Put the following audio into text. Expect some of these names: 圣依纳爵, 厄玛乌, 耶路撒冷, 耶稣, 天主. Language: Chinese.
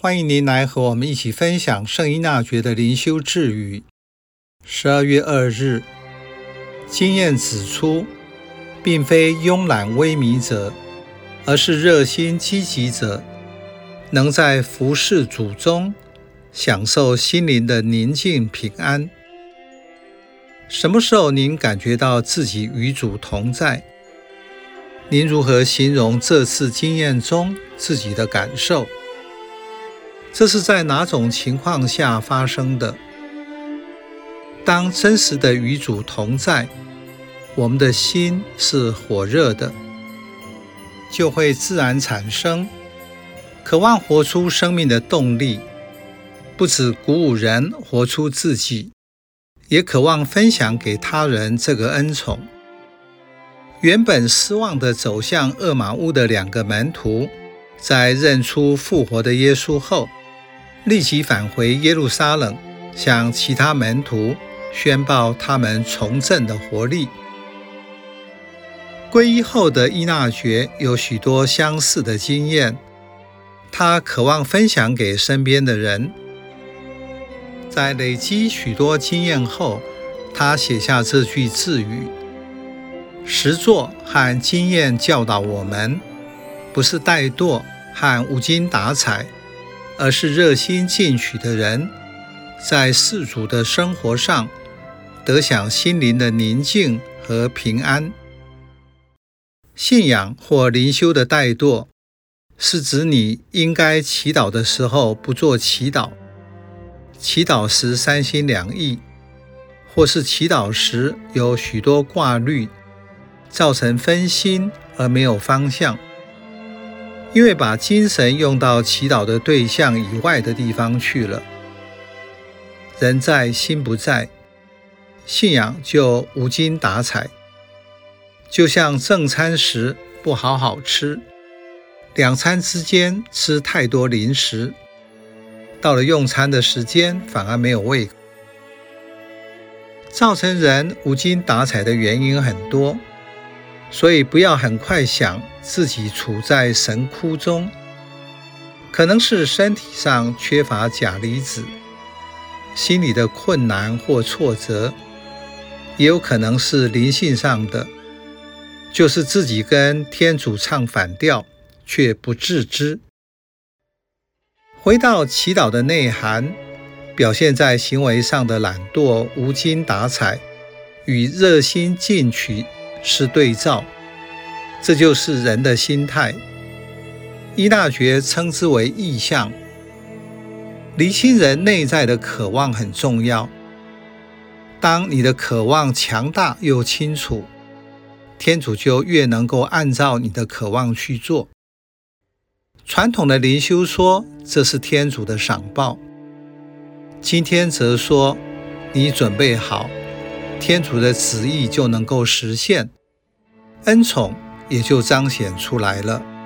欢迎您来和我们一起分享圣依纳爵的灵修智语。12月2日，经验指出，并非慵懒萎靡者，而是热心积极者，能在服侍主中享受心灵的宁静平安。什么时候您感觉到自己与主同在？您如何形容这次经验中自己的感受？这是在哪种情况下发生的？当真实的与主同在，我们的心是火热的，就会自然产生渴望活出生命的动力，不止鼓舞人活出自己，也渴望分享给他人这个恩宠。原本失望地走向厄玛乌的两个门徒，在认出复活的耶稣后，立即返回耶路撒冷，向其他门徒宣报他们重振的活力。皈依后的依纳爵有许多相似的经验，他渴望分享给身边的人。在累积许多经验后，他写下这句智语：实作和经验教导我们，不是怠惰和无精打采，而是热心进取的人，在世俗的生活上得享心灵的宁静和平安。信仰或灵修的怠惰，是指你应该祈祷的时候不做祈祷，祈祷时三心两意，或是祈祷时有许多挂虑，造成分心而没有方向，因为把精神用到祈祷的对象以外的地方去了。人在心不在，信仰就无精打采，就像正餐时不好好吃，两餐之间吃太多零食，到了用餐的时间反而没有胃口。造成人无精打采的原因很多，所以不要很快想自己处在神窟中，可能是身体上缺乏钾离子，心理的困难或挫折，也有可能是灵性上的，就是自己跟天主唱反调却不自知。回到祈祷的内涵，表现在行为上的懒惰、无精打采与热心进取是对照，这就是人的心态。依纳爵称之为意向。厘清人内在的渴望很重要。当你的渴望强大又清楚，天主就越能够按照你的渴望去做。传统的灵修说这是天主的赏报，今天则说你准备好，天主的旨意就能够实现，恩宠也就彰显出来了。